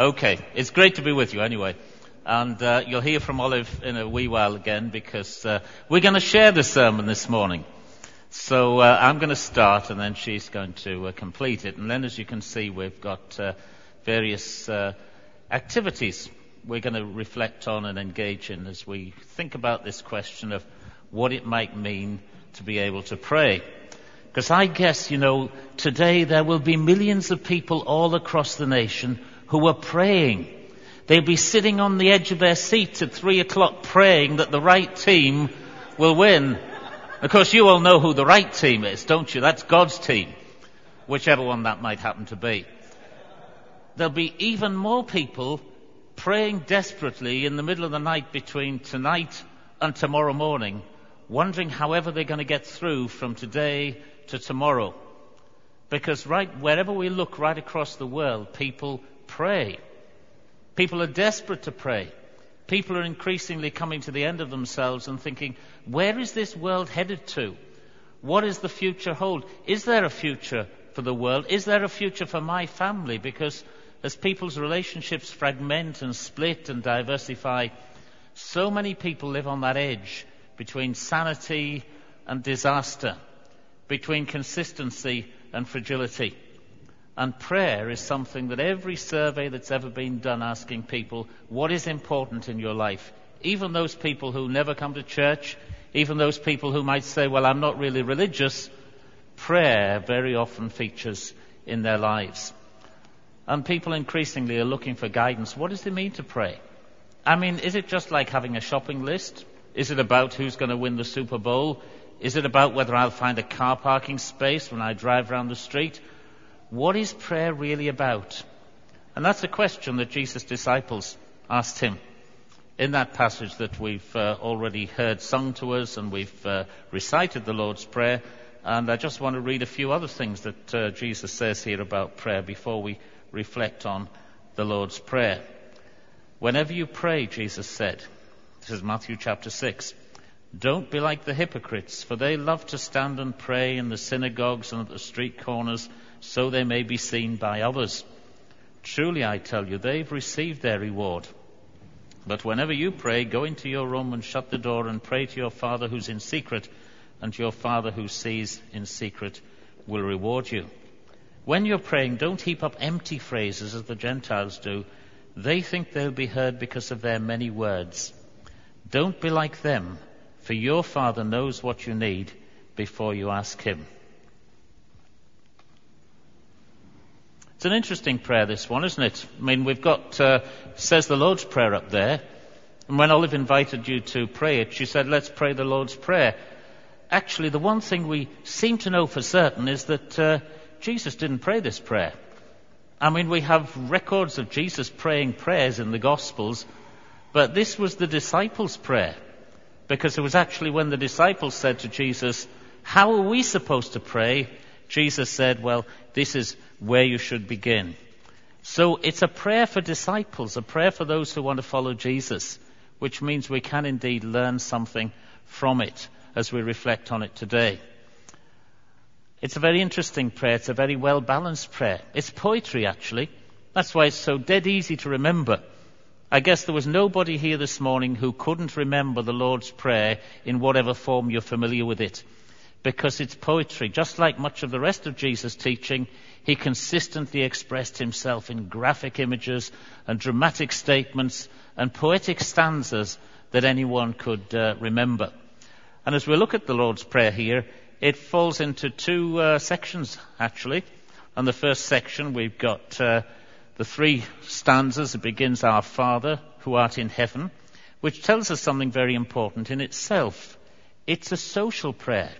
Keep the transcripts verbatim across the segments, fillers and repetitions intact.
Okay, it's great to be with you anyway. And uh, you'll hear from Olive in a wee while again, because uh, we're going to share the sermon this morning. So uh, I'm going to start, and then she's going to uh, complete it. And then, as you can see, we've got uh, various uh, activities we're going to reflect on and engage in as we think about this question of what it might mean to be able to pray. Because I guess, you know, today there will be millions of people all across the nation who are praying. They'll be sitting on the edge of their seat at three o'clock praying that the right team will win. Of course, you all know who the right team is, don't you? That's God's team, whichever one that might happen to be. There'll be even more people praying desperately in the middle of the night between tonight and tomorrow morning, wondering however they're going to get through from today to tomorrow. Because right wherever we look right across the world, people pray. People are desperate to pray. People are increasingly coming to the end of themselves and thinking, where is this world headed to? What is the future hold? Is there a future for the world? Is there a future for my family? Because as people's relationships fragment and split and diversify, so many people live on that edge between sanity and disaster, between consistency and fragility. And prayer is something that every survey that's ever been done asking people, what is important in your life? Even those people who never come to church, even those people who might say, well, I'm not really religious, prayer very often features in their lives. And people increasingly are looking for guidance. What does it mean to pray? I mean, is it just like having a shopping list? Is it about who's going to win the Super Bowl? Is it about whether I'll find a car parking space when I drive around the street? What is prayer really about? And that's a question that Jesus' disciples asked him in that passage that we've uh, already heard sung to us, and we've uh, recited the Lord's Prayer. And I just want to read a few other things that uh, Jesus says here about prayer before we reflect on the Lord's Prayer. Whenever you pray, Jesus said, this is Matthew chapter six, don't be like the hypocrites, for they love to stand and pray in the synagogues and at the street corners, so they may be seen by others. Truly, I tell you, they've received their reward. But whenever you pray, go into your room and shut the door and pray to your Father who's in secret, and your Father who sees in secret will reward you. When you're praying, don't heap up empty phrases as the Gentiles do. They think they'll be heard because of their many words. Don't be like them, for your Father knows what you need before you ask him. It's an interesting prayer, this one, isn't it? I mean, we've got, uh, says the Lord's Prayer up there. And when Olive invited you to pray it, she said, let's pray the Lord's Prayer. Actually, the one thing we seem to know for certain is that uh, Jesus didn't pray this prayer. I mean, we have records of Jesus praying prayers in the Gospels, but this was the disciples' prayer, because it was actually when the disciples said to Jesus, how are we supposed to pray? Jesus said, well, this is where you should begin. So it's a prayer for disciples, a prayer for those who want to follow Jesus, which means we can indeed learn something from it as we reflect on it today. It's a very interesting prayer. It's a very well-balanced prayer. It's poetry, actually. That's why it's so dead easy to remember. I guess there was nobody here this morning who couldn't remember the Lord's Prayer in whatever form you're familiar with it, because it's poetry. Just like much of the rest of Jesus' teaching, he consistently expressed himself in graphic images and dramatic statements and poetic stanzas that anyone could uh, remember. And as we look at the Lord's Prayer here, it falls into two uh, sections, actually. On the first section, we've got uh, the three stanzas. It begins, Our Father, who art in heaven, which tells us something very important in itself. It's a social prayer.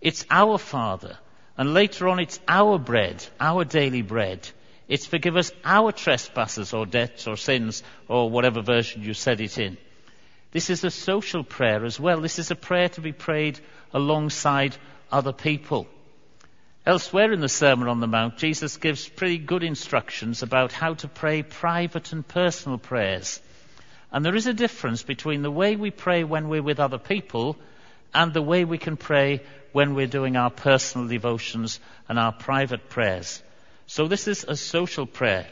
It's our Father, and later on it's our bread, our daily bread. It's forgive us our trespasses or debts or sins, or whatever version you said it in. This is a social prayer as well. This is a prayer to be prayed alongside other people. Elsewhere in the Sermon on the Mount, Jesus gives pretty good instructions about how to pray private and personal prayers. And there is a difference between the way we pray when we're with other people and the way we can pray when we're doing our personal devotions and our private prayers. So this is a social prayer.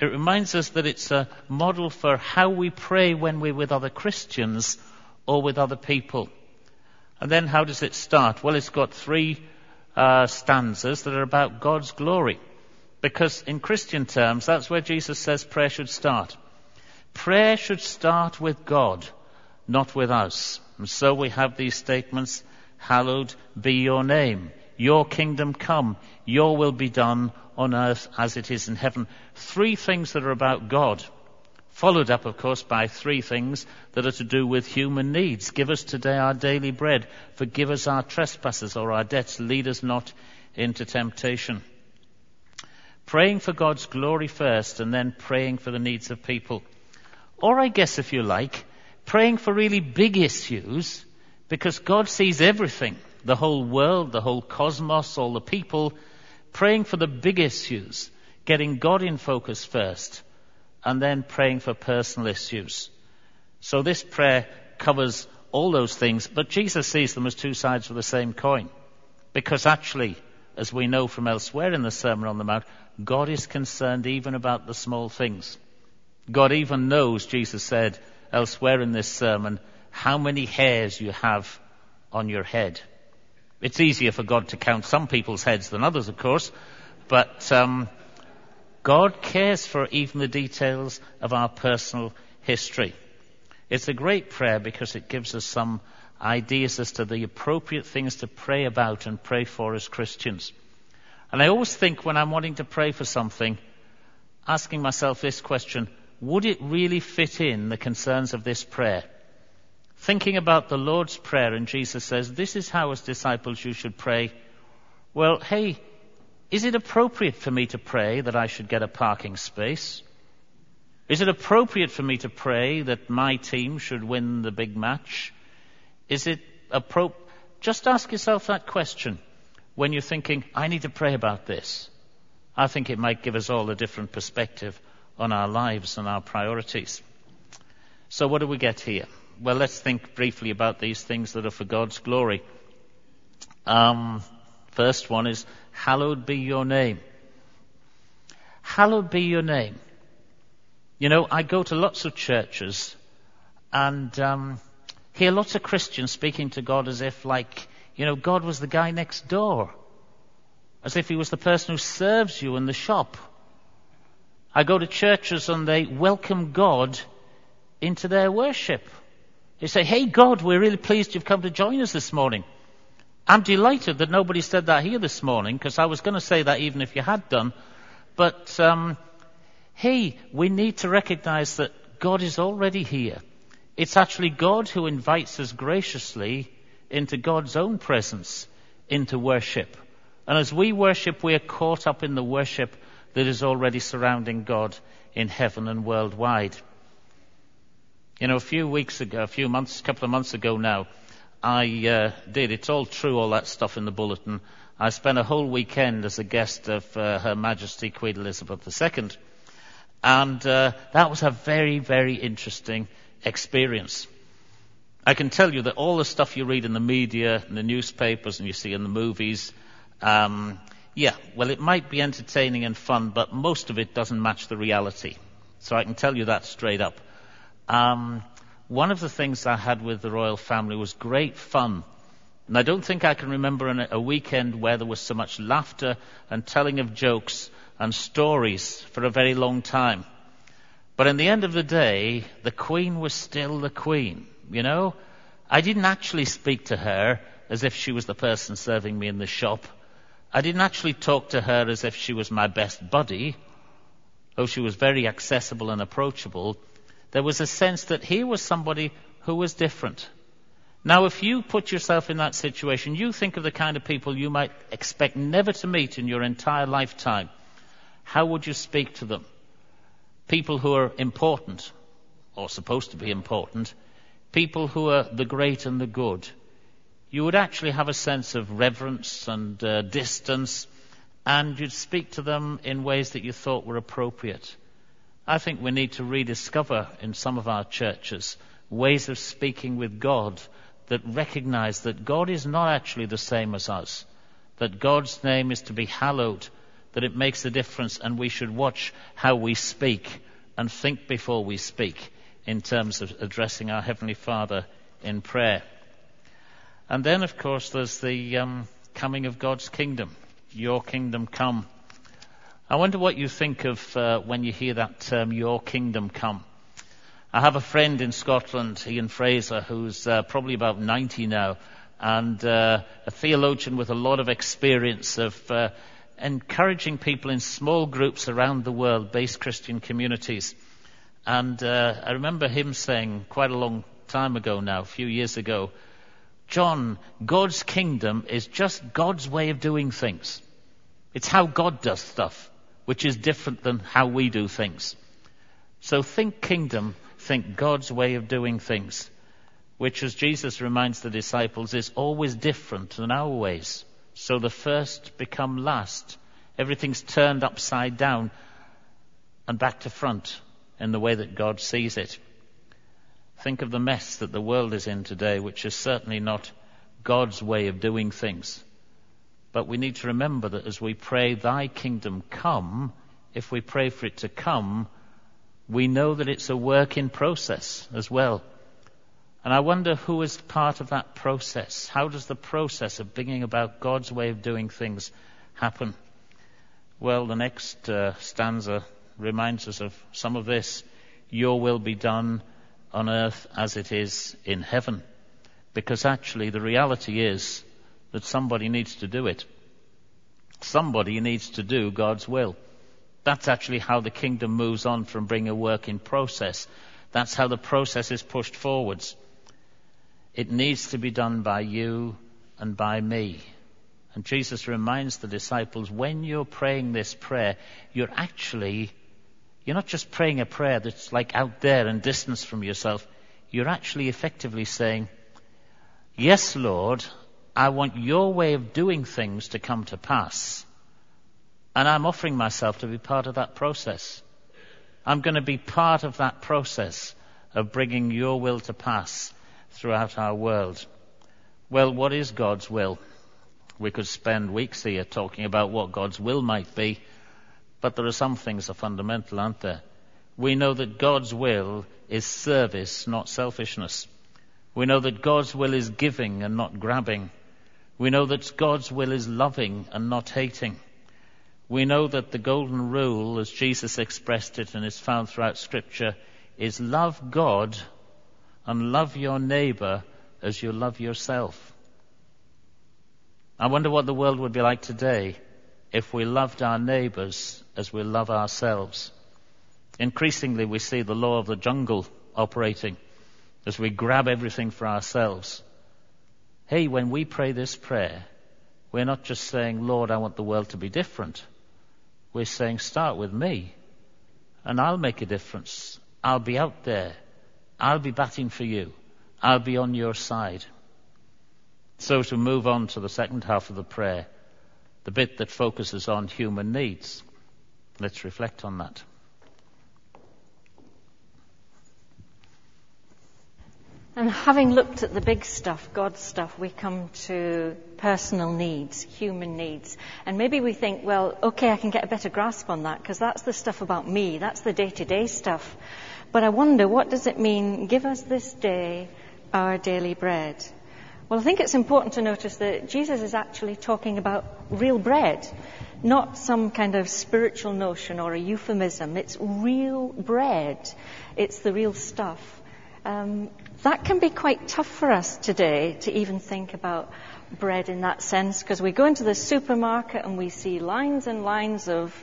It reminds us that it's a model for how we pray when we're with other Christians or with other people. And then how does it start? Well, it's got three uh, stanzas that are about God's glory. Because in Christian terms, that's where Jesus says prayer should start. Prayer should start with God, not with us. And so we have these statements, hallowed be your name, your kingdom come, your will be done on earth as it is in heaven. Three things that are about God, followed up, of course, by three things that are to do with human needs. Give us today our daily bread, forgive us our trespasses or our debts, lead us not into temptation. Praying for God's glory first and then praying for the needs of people. Or I guess, if you like, praying for really big issues, because God sees everything, the whole world, the whole cosmos, all the people. Praying for the big issues, getting God in focus first, and then praying for personal issues. So this prayer covers all those things, but Jesus sees them as two sides of the same coin. Because actually, as we know from elsewhere in the Sermon on the Mount, God is concerned even about the small things. God even knows, Jesus said elsewhere in this sermon, how many hairs you have on your head. It's easier for God to count some people's heads than others, of course, but um, God cares for even the details of our personal history. It's a great prayer because it gives us some ideas as to the appropriate things to pray about and pray for as Christians. And I always think when I'm wanting to pray for something, asking myself this question, would it really fit in the concerns of this prayer? Thinking about the Lord's Prayer, and Jesus says, this is how as disciples you should pray. Well, hey, is it appropriate for me to pray that I should get a parking space? Is it appropriate for me to pray that my team should win the big match? Is it appropriate? Just ask yourself that question when you're thinking, I need to pray about this. I think it might give us all a different perspective on our lives and our priorities. So what do we get here? Well, let's think briefly about these things that are for God's glory. Um, first one is, hallowed be your name. Hallowed be your name. You know, I go to lots of churches and um, hear lots of Christians speaking to God as if, like, you know, God was the guy next door. As if he was the person who serves you in the shop. I go to churches and they welcome God into their worship. They say, hey God, we're really pleased you've come to join us this morning. I'm delighted that nobody said that here this morning, because I was going to say that even if you had done. But, um, hey, we need to recognize that God is already here. It's actually God who invites us graciously into God's own presence, into worship. And as we worship, we are caught up in the worship that is already surrounding God in heaven and worldwide. You know, a few weeks ago, a few months, a couple of months ago now, I uh, did, it's all true, all that stuff in the bulletin. I spent a whole weekend as a guest of uh, Her Majesty Queen Elizabeth the Second. And uh, that was a very, very interesting experience. I can tell you that all the stuff you read in the media, in the newspapers, and you see in the movies, um, yeah, well, it might be entertaining and fun, but most of it doesn't match the reality. So I can tell you that straight up. Um, one of the things I had with the royal family was great fun. And I don't think I can remember an, a weekend where there was so much laughter and telling of jokes and stories for a very long time. But in the end of the day, the Queen was still the Queen, you know? I didn't actually speak to her as if she was the person serving me in the shop. I didn't actually talk to her as if she was my best buddy, though she was very accessible and approachable. There was a sense that here was somebody who was different. Now, if you put yourself in that situation, you think of the kind of people you might expect never to meet in your entire lifetime. How would you speak to them? People who are important, or supposed to be important, people who are the great and the good. You would actually have a sense of reverence and uh, distance, and you'd speak to them in ways that you thought were appropriate. I think we need to rediscover in some of our churches ways of speaking with God that recognize that God is not actually the same as us, that God's name is to be hallowed, that it makes a difference, and we should watch how we speak and think before we speak in terms of addressing our Heavenly Father in prayer. And then, of course, there's the um, coming of God's kingdom. Your kingdom come. I wonder what you think of uh, when you hear that term, your kingdom come. I have a friend in Scotland, Ian Fraser, who's uh, probably about ninety now, and uh, a theologian with a lot of experience of uh, encouraging people in small groups around the world, based Christian communities. And uh, I remember him saying quite a long time ago now, a few years ago, John, God's kingdom is just God's way of doing things. It's how God does stuff, which is different than how we do things. So think kingdom, think God's way of doing things, which, as Jesus reminds the disciples, is always different than our ways. So the first become last. Everything's turned upside down and back to front in the way that God sees it. Think of the mess that the world is in today, which is certainly not God's way of doing things. But we need to remember that as we pray, thy kingdom come, if we pray for it to come, we know that it's a work in process as well. And I wonder who is part of that process. How does the process of bringing about God's way of doing things happen? Well, the next uh, stanza reminds us of some of this. Your will be done on earth as it is in heaven. Because actually the reality is that somebody needs to do it. Somebody needs to do God's will. That's actually how the kingdom moves on from being a work in process. That's how the process is pushed forwards. It needs to be done by you and by me. And Jesus reminds the disciples, when you're praying this prayer, you're actually, you're not just praying a prayer that's like out there and distance from yourself. You're actually effectively saying, yes, Lord, I want your way of doing things to come to pass. And I'm offering myself to be part of that process. I'm going to be part of that process of bringing your will to pass throughout our world. Well, what is God's will? We could spend weeks here talking about what God's will might be. But there are some things that are fundamental, aren't there? We know that God's will is service, not selfishness. We know that God's will is giving and not grabbing. We know that God's will is loving and not hating. We know that the golden rule, as Jesus expressed it and is found throughout Scripture, is love God and love your neighbour as you love yourself. I wonder what the world would be like today if we loved our neighbours as we love ourselves. Increasingly, we see the law of the jungle operating as we grab everything for ourselves. Hey, when we pray this prayer, we're not just saying, Lord, I want the world to be different. We're saying, start with me, and I'll make a difference. I'll be out there. I'll be batting for you. I'll be on your side. So to move on to the second half of the prayer, the bit that focuses on human needs. Let's reflect on that. And having looked at the big stuff, God's stuff, we come to personal needs, human needs. And maybe we think, well, okay, I can get a better grasp on that because that's the stuff about me. That's the day-to-day stuff. But I wonder, what does it mean, give us this day our daily bread? Well, I think it's important to notice that Jesus is actually talking about real bread, not some kind of spiritual notion or a euphemism. It's real bread. It's the real stuff. Um, that can be quite tough for us today to even think about bread in that sense, because we go into the supermarket and we see lines and lines of,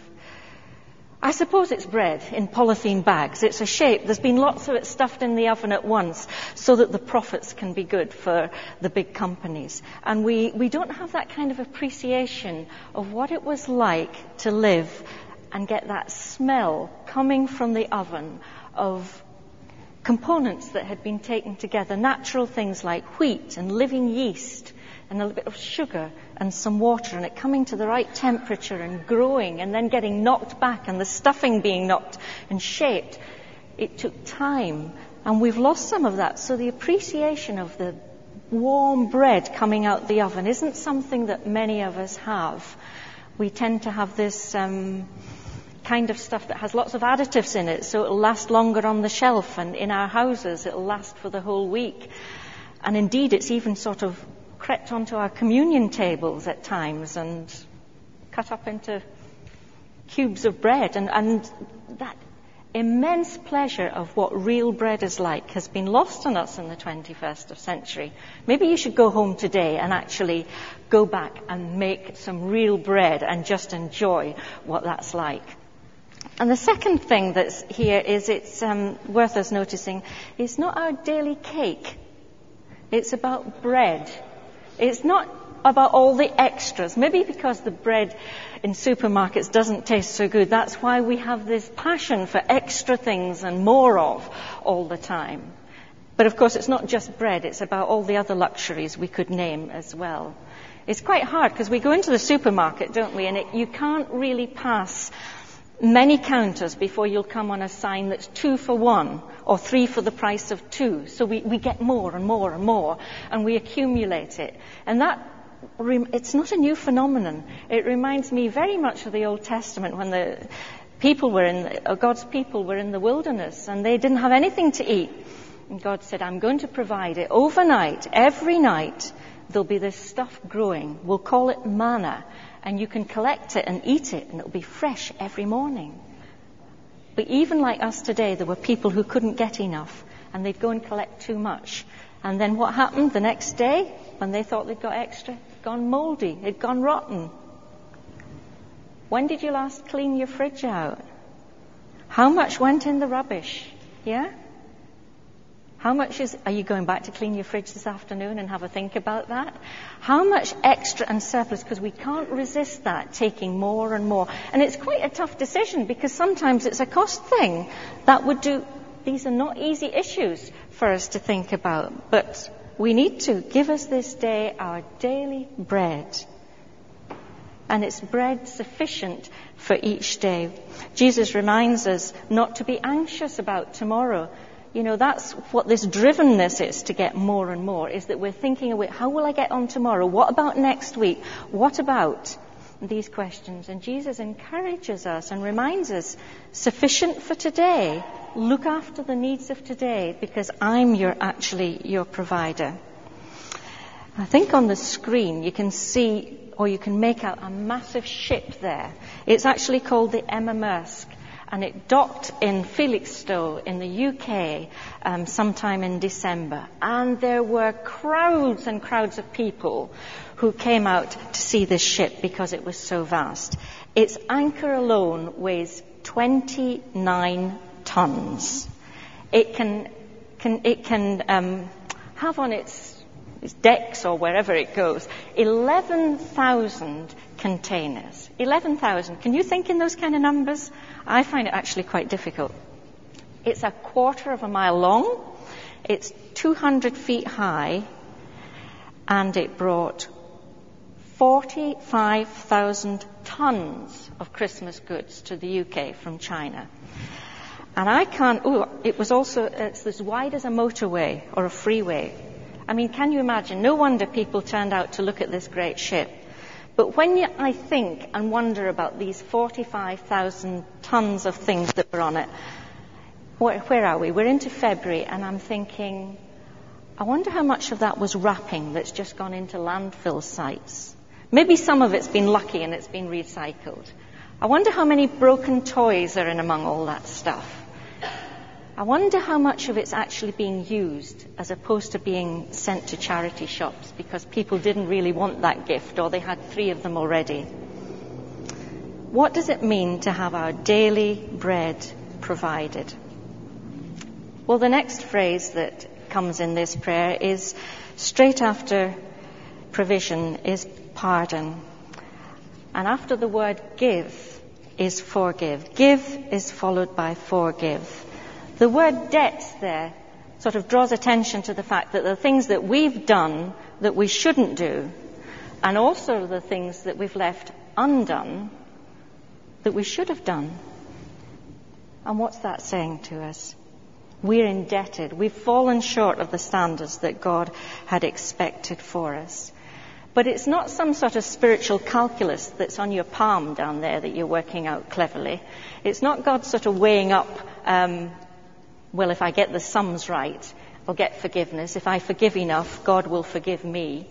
I suppose it's bread in polythene bags. It's a shape. There's been lots of it stuffed in the oven at once so that the profits can be good for the big companies. And we, we don't have that kind of appreciation of what it was like to live and get that smell coming from the oven of components that had been taken together, natural things like wheat and living yeast and a little bit of sugar and some water, and it coming to the right temperature and growing and then getting knocked back and the stuffing being knocked and shaped. It took time, and we've lost some of that. So the appreciation of the warm bread coming out the oven isn't something that many of us have. we tend to have this um, kind of stuff that has lots of additives in it, so it'll last longer on the shelf, and in our houses it'll last for the whole week. And indeed, it's even sort of crept onto our communion tables at times and cut up into cubes of bread. And, and that immense pleasure of what real bread is like has been lost on us in the twenty-first century. Maybe you should go home today and actually go back and make some real bread and just enjoy what that's like. And the second thing that's here is it's um, worth us noticing, it's not our daily cake. It's about bread. It's not about all the extras. Maybe because the bread in supermarkets doesn't taste so good, that's why we have this passion for extra things and more of all the time. But of course it's not just bread, it's about all the other luxuries we could name as well. It's quite hard because we go into the supermarket, don't we, and it, you can't really pass many counters before you'll come on a sign that's two for one or three for the price of two. So we, we get more and more and more and we accumulate it. And that, it's not a new phenomenon. It reminds me very much of the Old Testament when the people were in, or God's people were in the wilderness and they didn't have anything to eat. And God said, I'm going to provide it overnight, every night. There'll be this stuff growing. We'll call it manna. And you can collect it and eat it, and it'll be fresh every morning. But even like us today, there were people who couldn't get enough, and they'd go and collect too much. And then what happened the next day, when they thought they'd got extra? It'd gone mouldy. It'd gone rotten. When did you last clean your fridge out? How much went in the rubbish? Yeah? How much is, are you going back to clean your fridge this afternoon and have a think about that? How much extra and surplus, because we can't resist that, taking more and more. And it's quite a tough decision because sometimes it's a cost thing. That would do, these are not easy issues for us to think about. But we need to give us this day our daily bread. And it's bread sufficient for each day. Jesus reminds us not to be anxious about tomorrow. You know, that's what this drivenness is to get more and more, is that we're thinking, how will I get on tomorrow? What about next week? What about these questions? And Jesus encourages us and reminds us, sufficient for today. Look after the needs of today, because I'm your actually your provider. I think on the screen you can see, or you can make out a massive ship there. It's actually called the Emma Maersk. And it docked in Felixstowe in the U K um, sometime in December. And there were crowds and crowds of people who came out to see this ship because it was so vast. Its anchor alone weighs twenty-nine tons. It can, can it can um, have on its, its decks or wherever it goes eleven thousand containers. eleven thousand. Can you think in those kind of numbers? I find it actually quite difficult. It's a quarter of a mile long. It's two hundred feet high. And it brought forty-five thousand tons of Christmas goods to the U K from China. And I can't, ooh, it was also, it's as wide as a motorway or a freeway. I mean, can you imagine? No wonder people turned out to look at this great ship. But when you, I think and wonder about these forty-five thousand tons of things that were on it, where, where are we? We're into February, and I'm thinking, I wonder how much of that was wrapping that's just gone into landfill sites. Maybe some of it's been lucky and it's been recycled. I wonder how many broken toys are in among all that stuff. I wonder how much of it's actually being used as opposed to being sent to charity shops because people didn't really want that gift or they had three of them already. What does it mean to have our daily bread provided? Well, the next phrase that comes in this prayer is straight after provision is pardon. And after the word give is forgive. Give is followed by forgive. The word debts there sort of draws attention to the fact that the things that we've done that we shouldn't do, and also the things that we've left undone that we should have done. And what's that saying to us? We're indebted. We've fallen short of the standards that God had expected for us. But it's not some sort of spiritual calculus that's on your palm down there that you're working out cleverly. It's not God sort of weighing up, um, well, if I get the sums right, I'll get forgiveness. If I forgive enough, God will forgive me.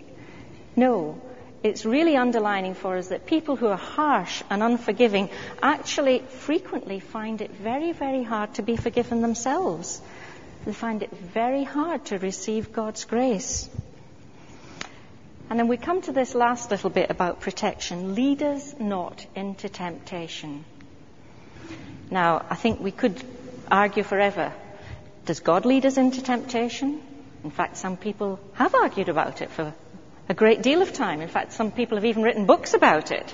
No, it's really underlining for us that people who are harsh and unforgiving actually frequently find it very, very hard to be forgiven themselves. They find it very hard to receive God's grace. And then we come to this last little bit about protection. Lead us not into temptation. Now, I think we could argue forever. Does God lead us into temptation? In fact, some people have argued about it for a great deal of time. In fact, some people have even written books about it.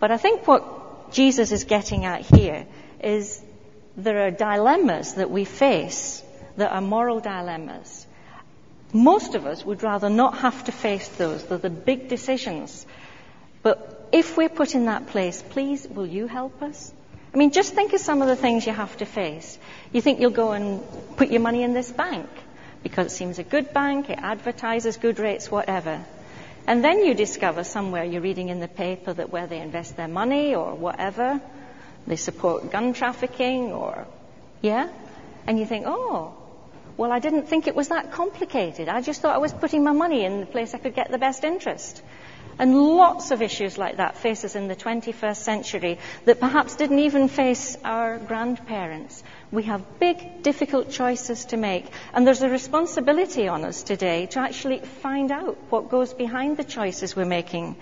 But I think what Jesus is getting at here is there are dilemmas that we face that are moral dilemmas. Most of us would rather not have to face those. They're the big decisions. But if we're put in that place, please, will you help us? I mean, just think of some of the things you have to face. You think you'll go and put your money in this bank because it seems a good bank, it advertises good rates, whatever. And then you discover somewhere you're reading in the paper that where they invest their money or whatever, they support gun trafficking or, yeah? And you think, oh, well, I didn't think it was that complicated. I just thought I was putting my money in the place I could get the best interest. And lots of issues like that face us in the twenty-first century that perhaps didn't even face our grandparents. We have big, difficult choices to make. And there's a responsibility on us today to actually find out what goes behind the choices we're making.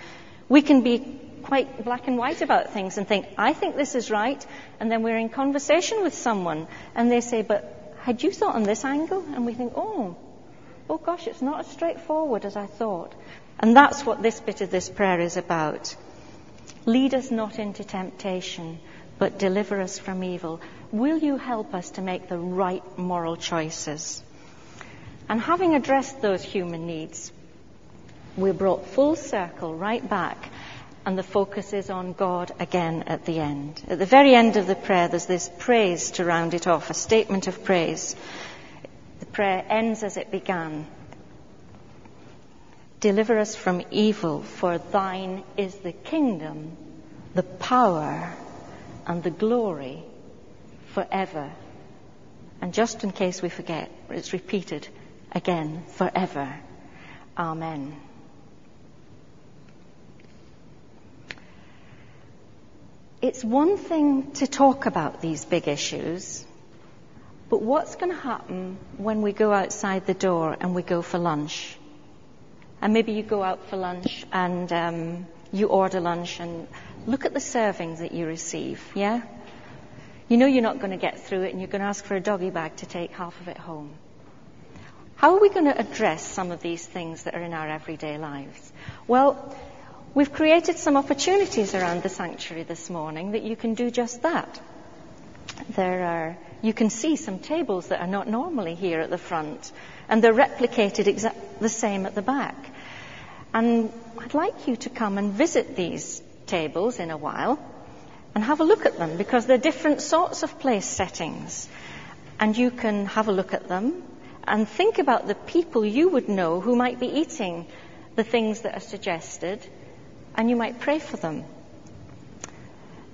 We can be quite black and white about things and think, I think this is right. And then we're in conversation with someone and they say, but had you thought on this angle? And we think, oh, oh gosh, it's not as straightforward as I thought. And that's what this bit of this prayer is about. Lead us not into temptation, but deliver us from evil. Will you help us to make the right moral choices? And having addressed those human needs, we're brought full circle right back, and the focus is on God again at the end. At the very end of the prayer, there's this praise to round it off, a statement of praise. The prayer ends as it began. Deliver us from evil, for thine is the kingdom, the power, and the glory forever. And just in case we forget, it's repeated again, forever. Amen. It's one thing to talk about these big issues, but what's going to happen when we go outside the door and we go for lunch? And maybe you go out for lunch and um, you order lunch and look at the servings that you receive, yeah? You know you're not going to get through it and you're going to ask for a doggy bag to take half of it home. How are we going to address some of these things that are in our everyday lives? Well, we've created some opportunities around the sanctuary this morning that you can do just that. There are, you can see some tables that are not normally here at the front, and they're replicated exactly the same at the back. And I'd like you to come and visit these tables in a while and have a look at them, because they're different sorts of place settings. And you can have a look at them and think about the people you would know who might be eating the things that are suggested, and you might pray for them.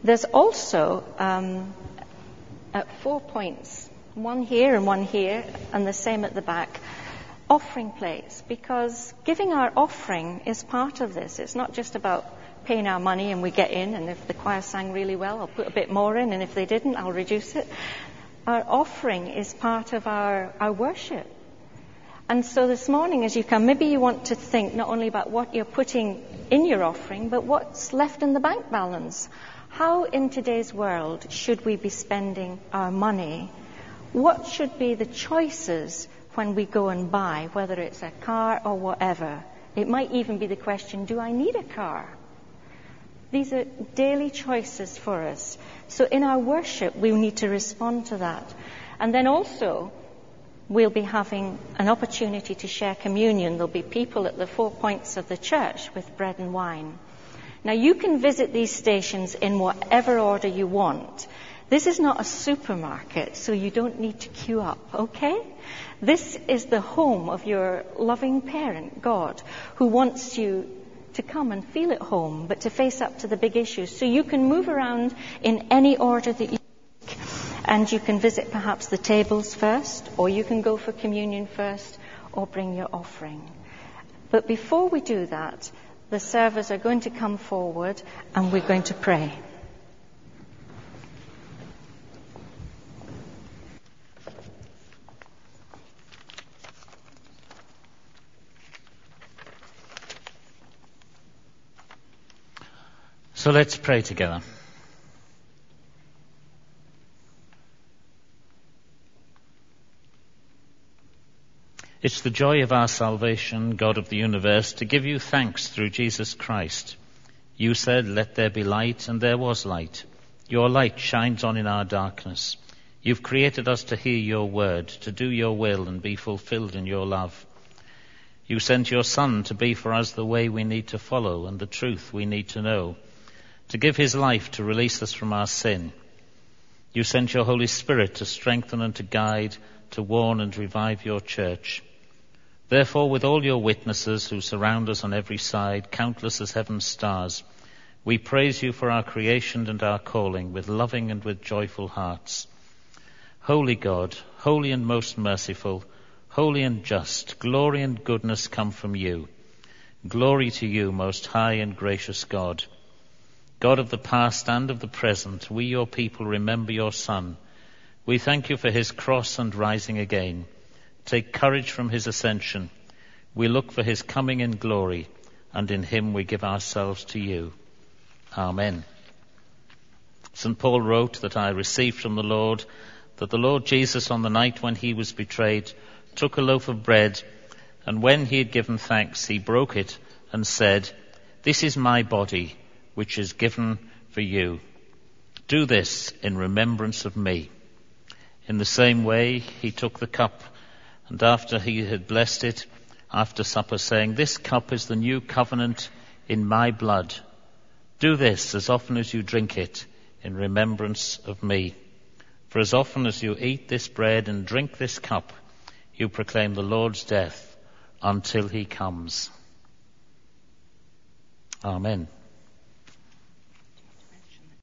There's also um, at four points, one here and one here, and the same at the back, offering plates, because giving our offering is part of this. It's not just about paying our money and we get in, and if the choir sang really well, I'll put a bit more in, and if they didn't, I'll reduce it. Our offering is part of our, our worship. And so this morning as you come, maybe you want to think not only about what you're putting in your offering, but what's left in the bank balance. How in today's world should we be spending our money? What should be the choices when we go and buy, whether it's a car or whatever? It might even be the question, do I need a car? These are daily choices for us. So in our worship, we need to respond to that. And then also, we'll be having an opportunity to share communion. There'll be people at the four points of the church with bread and wine. Now, you can visit these stations in whatever order you want. This is not a supermarket, so you don't need to queue up, okay? This is the home of your loving parent, God, who wants you to come and feel at home, but to face up to the big issues. So you can move around in any order that you like, and you can visit perhaps the tables first, or you can go for communion first, or bring your offering. But before we do that, the servers are going to come forward and we're going to pray. So let's pray together. It's the joy of our salvation, God of the universe, to give you thanks through Jesus Christ. You said, "Let there be light," and there was light. Your light shines on in our darkness. You've created us to hear your word, to do your will and be fulfilled in your love. You sent your Son to be for us the way we need to follow and the truth we need to know, to give his life to release us from our sin. You sent your Holy Spirit to strengthen and to guide, to warn and revive your church. Therefore, with all your witnesses who surround us on every side, countless as heaven's stars, we praise you for our creation and our calling with loving and with joyful hearts. Holy God, holy and most merciful, holy and just, glory and goodness come from you. Glory to you, most high and gracious God. God of the past and of the present, we, your people, remember your Son. We thank you for his cross and rising again. Take courage from his ascension. We look for his coming in glory, and in him we give ourselves to you. Amen. Saint Paul wrote that I received from the Lord that the Lord Jesus, on the night when he was betrayed, took a loaf of bread, and when he had given thanks, he broke it and said, "This is my body, which is given for you. Do this in remembrance of me." In the same way, he took the cup, and after he had blessed it, after supper, saying, "This cup is the new covenant in my blood. Do this as often as you drink it in remembrance of me. For as often as you eat this bread and drink this cup, you proclaim the Lord's death until he comes." Amen.